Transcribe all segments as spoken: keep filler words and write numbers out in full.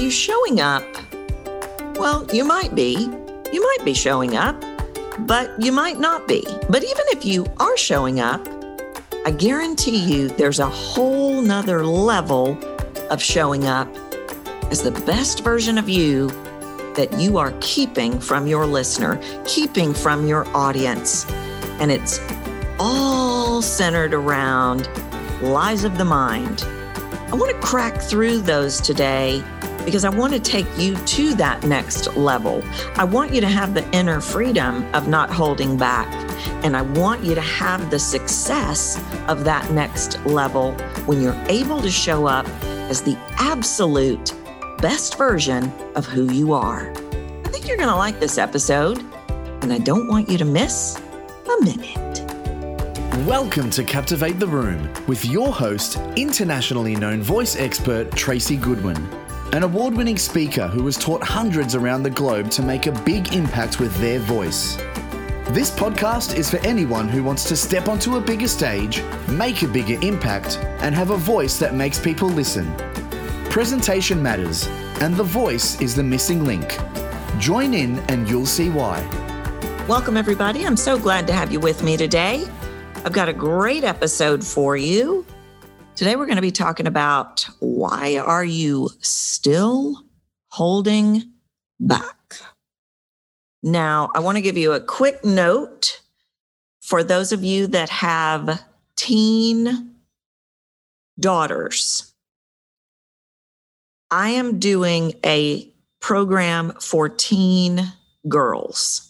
you showing up? Well, you might be. You might be showing up, but you might not be. But even if you are showing up, I guarantee you there's a whole nother level of showing up as the best version of you that you are keeping from your listener, keeping from your audience. And it's all centered around lies of the mind. I want to crack through those today because I want to take you to that next level. I want you to have the inner freedom of not holding back. And I want you to have the success of that next level when you're able to show up as the absolute best version of who you are. I think you're going to like this episode, and I don't want you to miss a minute. Welcome to Captivate the Room with your host, internationally known voice expert Tracy Goodwin, an award-winning speaker who has taught hundreds around the globe to make a big impact with their voice. This podcast is for anyone who wants to step onto a bigger stage, make a bigger impact, and have a voice that makes people listen. Presentation matters, and the voice is the missing link. Join in and you'll see why. Welcome, everybody. I'm so glad to have you with me today. I've got a great episode for you. Today, we're going to be talking about why are you still holding back? Now, I want to give you a quick note for those of you that have teen daughters. I am doing a program for teen girls.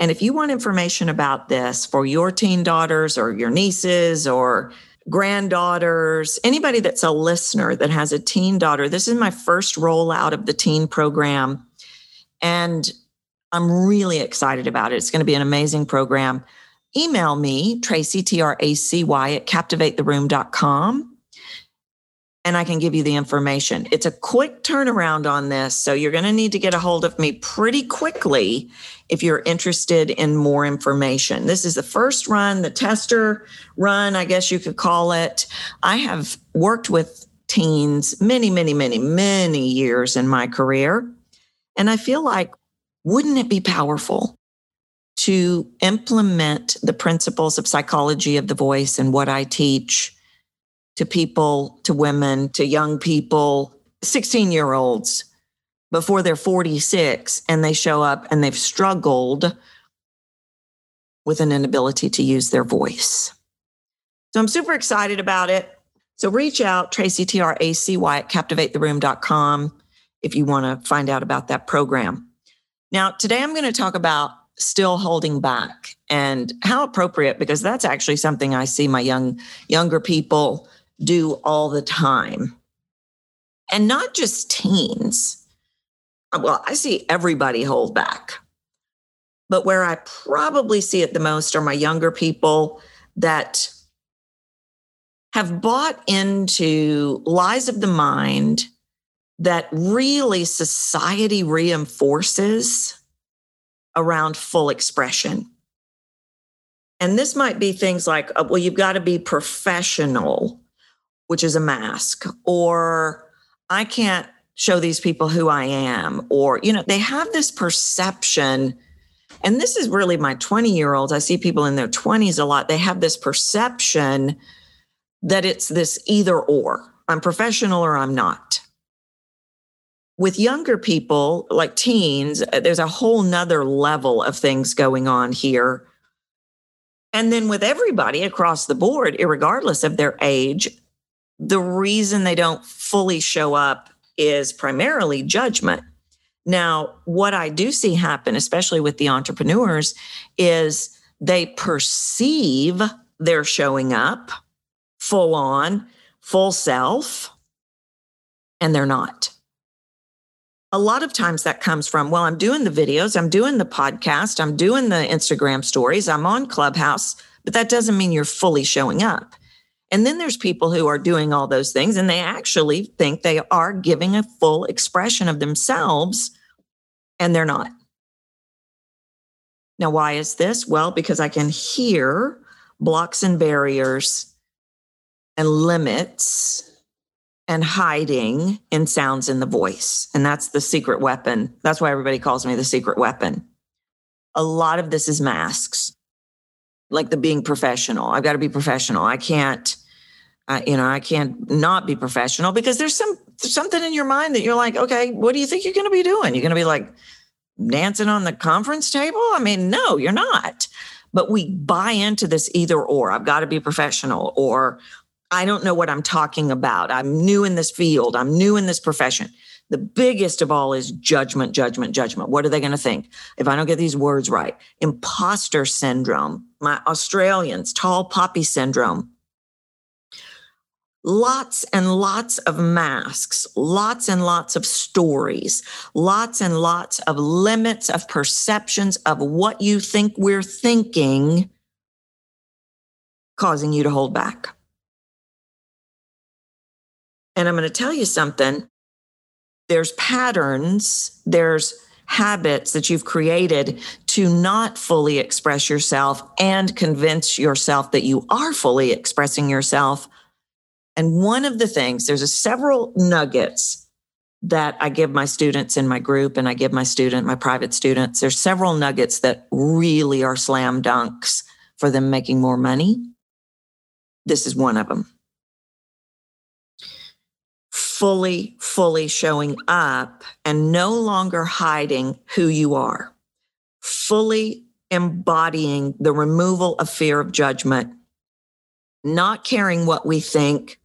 And if you want information about this for your teen daughters or your nieces or granddaughters, anybody that's a listener that has a teen daughter, this is my first rollout of the teen program. And I'm really excited about it. It's going to be an amazing program. Email me, Tracy, T R A C Y, at Captivate The Room dot com, and I can give you the information. It's a quick turnaround on this, so you're going to need to get a hold of me pretty quickly if you're interested in more information. This is the first run, the tester run, I guess you could call it. I have worked with teens many, many, many, many years in my career, and I feel like, wouldn't it be powerful to implement the principles of psychology of the voice and what I teach to people, to women, to young people, sixteen-year-olds before they're forty-six and they show up and they've struggled with an inability to use their voice. So I'm super excited about it. So reach out, Tracy, T R A C Y, at Captivate The Room dot com if you want to find out about that program. Now, today I'm going to talk about still holding back, and how appropriate, because that's actually something I see my young younger people do all the time. And not just teens. Well, I see everybody hold back. But where I probably see it the most are my younger people that have bought into lies of the mind that really society reinforces around full expression. And this might be things like, well, you've got to be professional, which is a mask, or I can't show these people who I am, or, you know, they have this perception. And this is really my twenty-year-olds. I see people in their twenties a lot. They have this perception that it's this either or. I'm professional or I'm not. With younger people, like teens, there's a whole nother level of things going on here. And then with everybody across the board, irregardless of their age, the reason they don't fully show up is primarily judgment. Now, what I do see happen, especially with the entrepreneurs, is they perceive they're showing up full on, full self, and they're not. A lot of times that comes from, well, I'm doing the videos, I'm doing the podcast, I'm doing the Instagram stories, I'm on Clubhouse, but that doesn't mean you're fully showing up. And then there's people who are doing all those things and they actually think they are giving a full expression of themselves, and they're not. Now, why is this? Well, because I can hear blocks and barriers and limits and hiding in sounds in the voice. And that's the secret weapon. That's why everybody calls me the secret weapon. A lot of this is masks, like the being professional. I've got to be professional. I can't, uh, you know, I can't not be professional, because there's some something in your mind that you're like, okay, what do you think you're going to be doing? You're going to be like dancing on the conference table? I mean, no, you're not. But we buy into this either or. I've got to be professional, or I don't know what I'm talking about. I'm new in this field. I'm new in this profession. The biggest of all is judgment, judgment, judgment. What are they going to think if I don't get these words right? Imposter syndrome. My Australians, tall poppy syndrome. Lots and lots of masks, lots and lots of stories, lots and lots of limits of perceptions of what you think we're thinking, causing you to hold back. And I'm going to tell you something. There's patterns, there's habits that you've created to not fully express yourself and convince yourself that you are fully expressing yourself. And one of the things, there's a several nuggets that I give my students in my group, and I give my student, my private students, there's several nuggets that really are slam dunks for them making more money. This is one of them. Fully, fully showing up and no longer hiding who you are. Fully embodying the removal of fear of judgment, not caring what we think,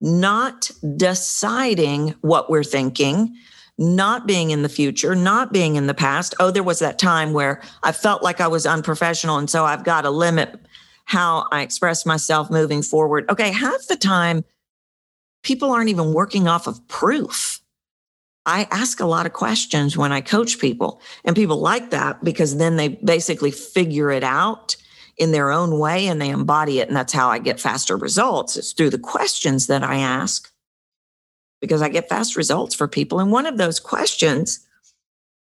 not deciding what we're thinking, not being in the future, not being in the past. Oh, there was that time where I felt like I was unprofessional, and so I've got to limit how I express myself moving forward. Okay, half the time, people aren't even working off of proof. I ask a lot of questions when I coach people, and people like that because then they basically figure it out in their own way and they embody it. And that's how I get faster results. It's through the questions that I ask, because I get fast results for people. And one of those questions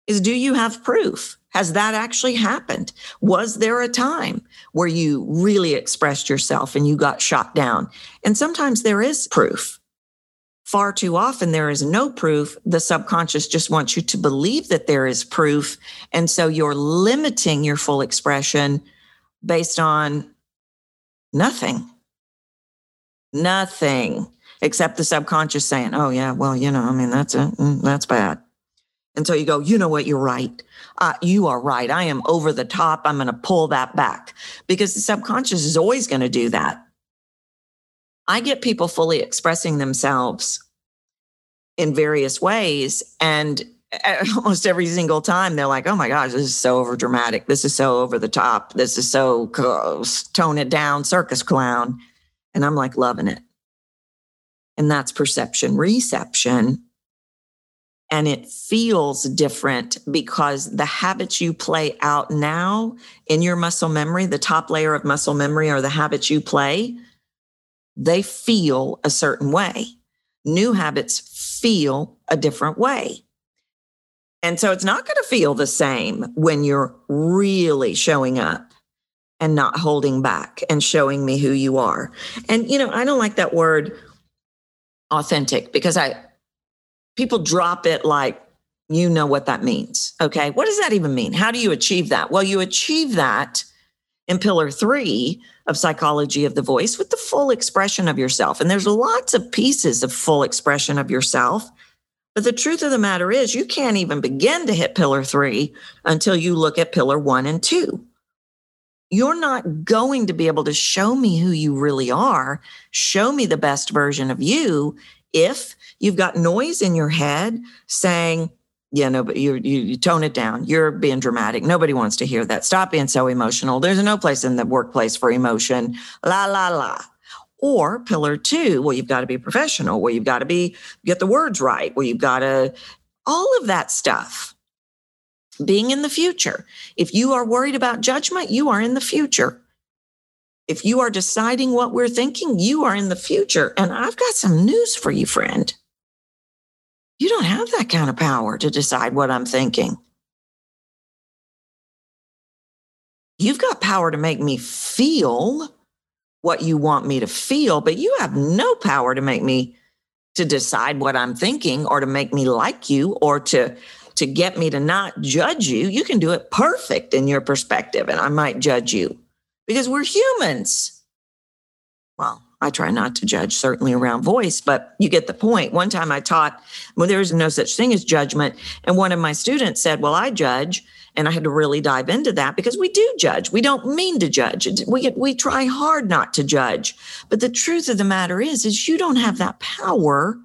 is, do you have proof? Has that actually happened? Was there a time where you really expressed yourself and you got shot down? And sometimes there is proof. Far too often, there is no proof. The subconscious just wants you to believe that there is proof. And so you're limiting your full expression based on nothing, nothing except the subconscious saying, oh yeah, well, you know, I mean, that's a, that's bad. And so you go, you know what? You're right. Uh, you are right. I am over the top. I'm going to pull that back, because the subconscious is always going to do that. I get people fully expressing themselves in various ways, and almost every single time they're like, oh my gosh, this is so over dramatic. This is so over the top. This is so close. Tone it down, circus clown. And I'm like loving it. And that's perception, reception. And it feels different because the habits you play out now in your muscle memory, the top layer of muscle memory are the habits you play. They feel a certain way. New habits feel a different way. And so it's not going to feel the same when you're really showing up and not holding back and showing me who you are. And, you know, I don't like that word authentic, because I people drop it like, you know what that means. Okay, what does that even mean? How do you achieve that? Well, you achieve that in pillar three of psychology of the voice with the full expression of yourself. And there's lots of pieces of full expression of yourself. But the truth of the matter is, you can't even begin to hit pillar three until you look at pillar one and two. You're not going to be able to show me who you really are, show me the best version of you, if you've got noise in your head saying, yeah, no, but you, you, you tone it down. You're being dramatic. Nobody wants to hear that. Stop being so emotional. There's no place in the workplace for emotion. La, la, la. Or pillar two, well, you've got to be professional, well, you've got to be, get the words right, well, you've got to, all of that stuff. Being in the future. If you are worried about judgment, you are in the future. If you are deciding what we're thinking, you are in the future. And I've got some news for you, friend. You don't have that kind of power to decide what I'm thinking. You've got power to make me feel what you want me to feel, but you have no power to make me to decide what I'm thinking or to make me like you or to to get me to not judge you. You can do it perfect in your perspective, and I might judge you because we're humans. Well, I try not to judge, certainly around voice, but you get the point. One time I taught, well, there's no such thing as judgment. And one of my students said, well, I judge. And I had to really dive into that because we do judge. We don't mean to judge. We we try hard not to judge. But the truth of the matter is, is you don't have that power.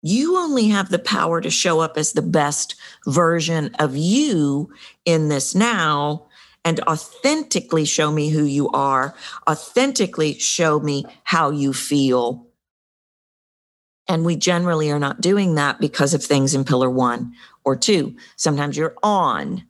You only have the power to show up as the best version of you in this now and authentically show me who you are, authentically show me how you feel. And we generally are not doing that because of things in pillar one or two. Sometimes you're on.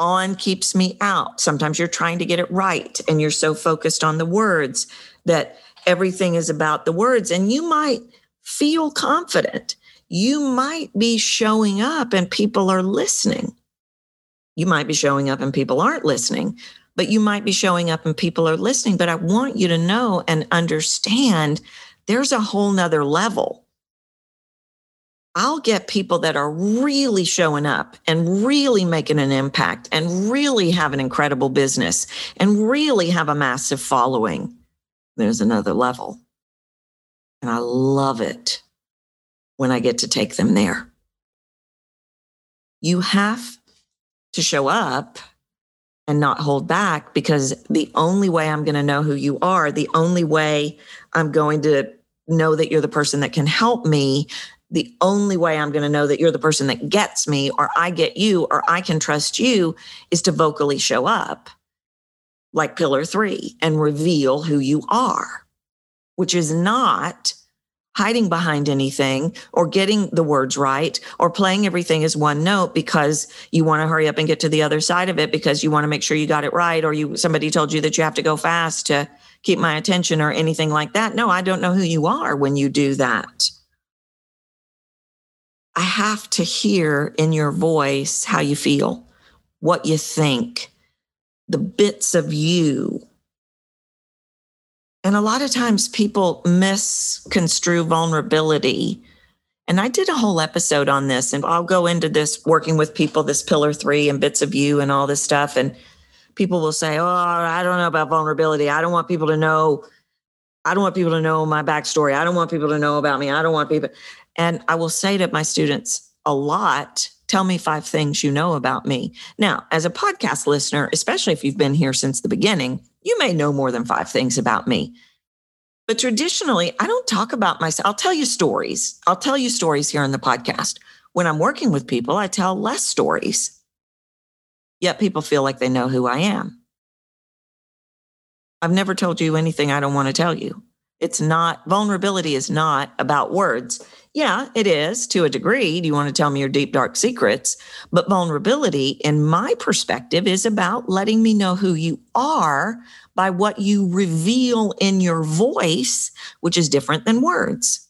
On keeps me out. Sometimes you're trying to get it right, and you're so focused on the words that everything is about the words. And you might feel confident. You might be showing up and people are listening. You might be showing up and people aren't listening. But you might be showing up and people are listening. But I want you to know and understand there's a whole nother level. I'll get people that are really showing up and really making an impact and really have an incredible business and really have a massive following. There's another level. And I love it when I get to take them there. You have to show up and not hold back, because the only way I'm going to know who you are, the only way I'm going to know that you're the person that can help me, the only way I'm going to know that you're the person that gets me, or I get you, or I can trust you, is to vocally show up like pillar three and reveal who you are, which is not hiding behind anything or getting the words right or playing everything as one note because you want to hurry up and get to the other side of it because you want to make sure you got it right, or you somebody told you that you have to go fast to keep my attention or anything like that. No, I don't know who you are when you do that. I have to hear in your voice how you feel, what you think, the bits of you. And a lot of times people misconstrue vulnerability. And I did a whole episode on this, and I'll go into this working with people, this pillar three and bits of you and all this stuff. And people will say, oh, I don't know about vulnerability. I don't want people to know. I don't want people to know my backstory. I don't want people to know about me. I don't want people. And I will say to my students a lot, tell me five things you know about me. Now, as a podcast listener, especially if you've been here since the beginning, you may know more than five things about me. But traditionally, I don't talk about myself. I'll tell you stories. I'll tell you stories here on the podcast. When I'm working with people, I tell less stories. Yet people feel like they know who I am. I've never told you anything I don't want to tell you. It's not, vulnerability is not about words. Yeah, it is to a degree. Do you want to tell me your deep, dark secrets? But vulnerability, in my perspective, is about letting me know who you are by what you reveal in your voice, which is different than words.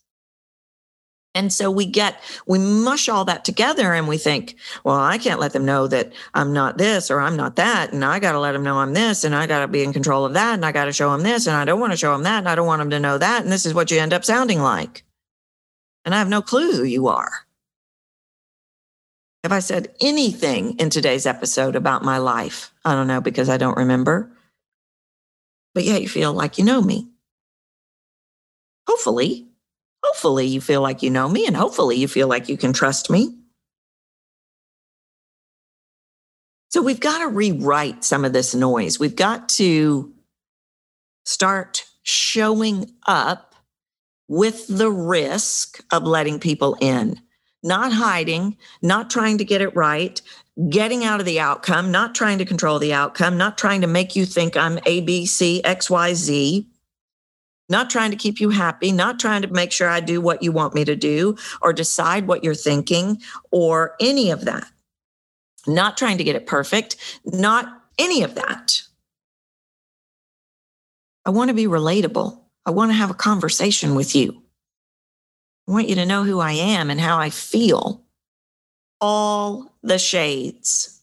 And so we get, we mush all that together and we think, well, I can't let them know that I'm not this or I'm not that. And I got to let them know I'm this, and I got to be in control of that. And I got to show them this, and I don't want to show them that. And I don't want them to know that. And this is what you end up sounding like. And I have no clue who you are. Have I said anything in today's episode about my life? I don't know, because I don't remember. But yeah, you feel like you know me. Hopefully. Hopefully you feel like you know me, and hopefully you feel like you can trust me. So we've got to rewrite some of this noise. We've got to start showing up with the risk of letting people in, not hiding, not trying to get it right, getting out of the outcome, not trying to control the outcome, not trying to make you think I'm A, B, C, X, Y, Z. Not trying to keep you happy, not trying to make sure I do what you want me to do or decide what you're thinking or any of that. Not trying to get it perfect, not any of that. I want to be relatable. I want to have a conversation with you. I want you to know who I am and how I feel. All the shades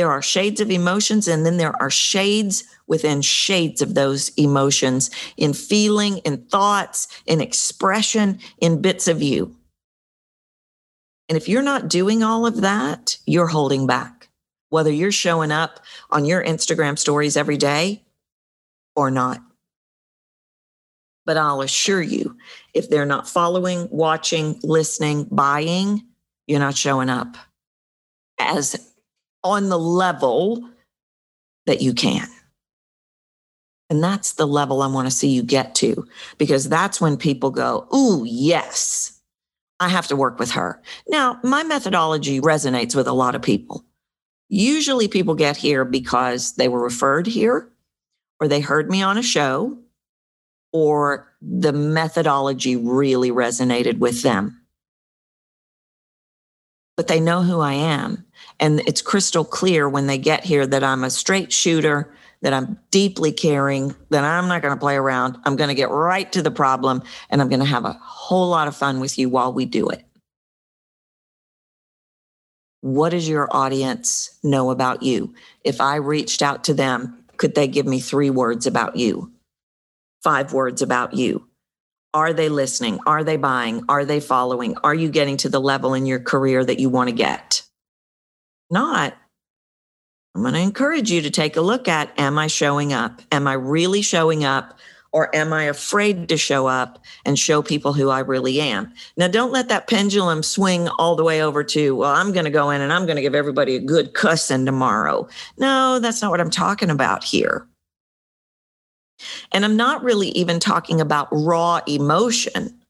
There are shades of emotions, and then there are shades within shades of those emotions in feeling, in thoughts, in expression, in bits of you. And if you're not doing all of that, you're holding back, whether you're showing up on your Instagram stories every day or not. But I'll assure you, if they're not following, watching, listening, buying, you're not showing up as on the level that you can. And that's the level I want to see you get to, because that's when people go, "Ooh, yes, I have to work with her." Now, my methodology resonates with a lot of people. Usually people get here because they were referred here, or they heard me on a show, or the methodology really resonated with them. But they know who I am. And it's crystal clear when they get here that I'm a straight shooter, that I'm deeply caring, that I'm not going to play around. I'm going to get right to the problem, and I'm going to have a whole lot of fun with you while we do it. What does your audience know about you? If I reached out to them, could they give me three words about you? Five words about you? Are they listening? Are they buying? Are they following? Are you getting to the level in your career that you want to get? Not. I'm going to encourage you to take a look at, am I showing up? Am I really showing up? Or am I afraid to show up and show people who I really am? Now, don't let that pendulum swing all the way over to, well, I'm going to go in and I'm going to give everybody a good cussing tomorrow. No, that's not what I'm talking about here. And I'm not really even talking about raw emotion,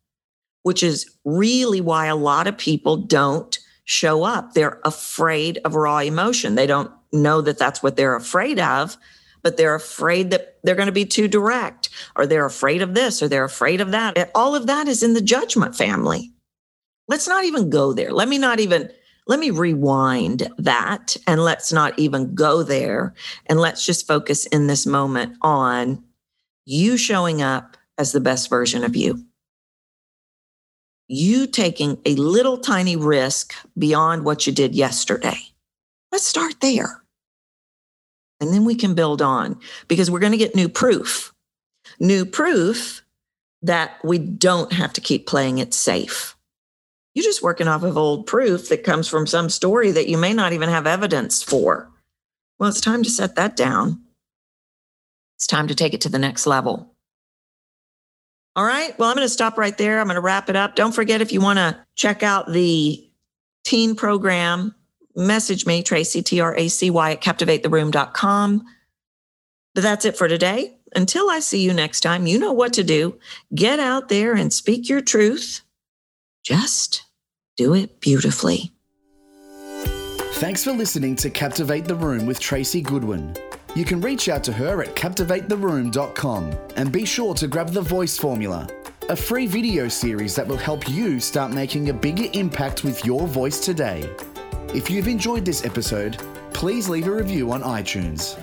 which is really why a lot of people don't show up. They're afraid of raw emotion. They don't know that that's what they're afraid of, but they're afraid that they're going to be too direct, or they're afraid of this, or they're afraid of that. All of that is in the judgment family. Let's not even go there. Let me not even... Let me rewind that, and let's not even go there. And let's just focus in this moment on you showing up as the best version of you. You taking a little tiny risk beyond what you did yesterday. Let's start there. And then we can build on, because we're going to get new proof. New proof that we don't have to keep playing it safe. You're just working off of old proof that comes from some story that you may not even have evidence for. Well, it's time to set that down. It's time to take it to the next level. All right. Well, I'm going to stop right there. I'm going to wrap it up. Don't forget, if you want to check out the teen program, message me, Tracy, T R A C Y, at Captivate The Room dot com. But that's it for today. Until I see you next time, you know what to do. Get out there and speak your truth. Just do it beautifully. Thanks for listening to Captivate the Room with Tracy Goodwin. You can reach out to her at Captivate The Room dot com, and be sure to grab The Voice Formula, a free video series that will help you start making a bigger impact with your voice today. If you've enjoyed this episode, please leave a review on iTunes.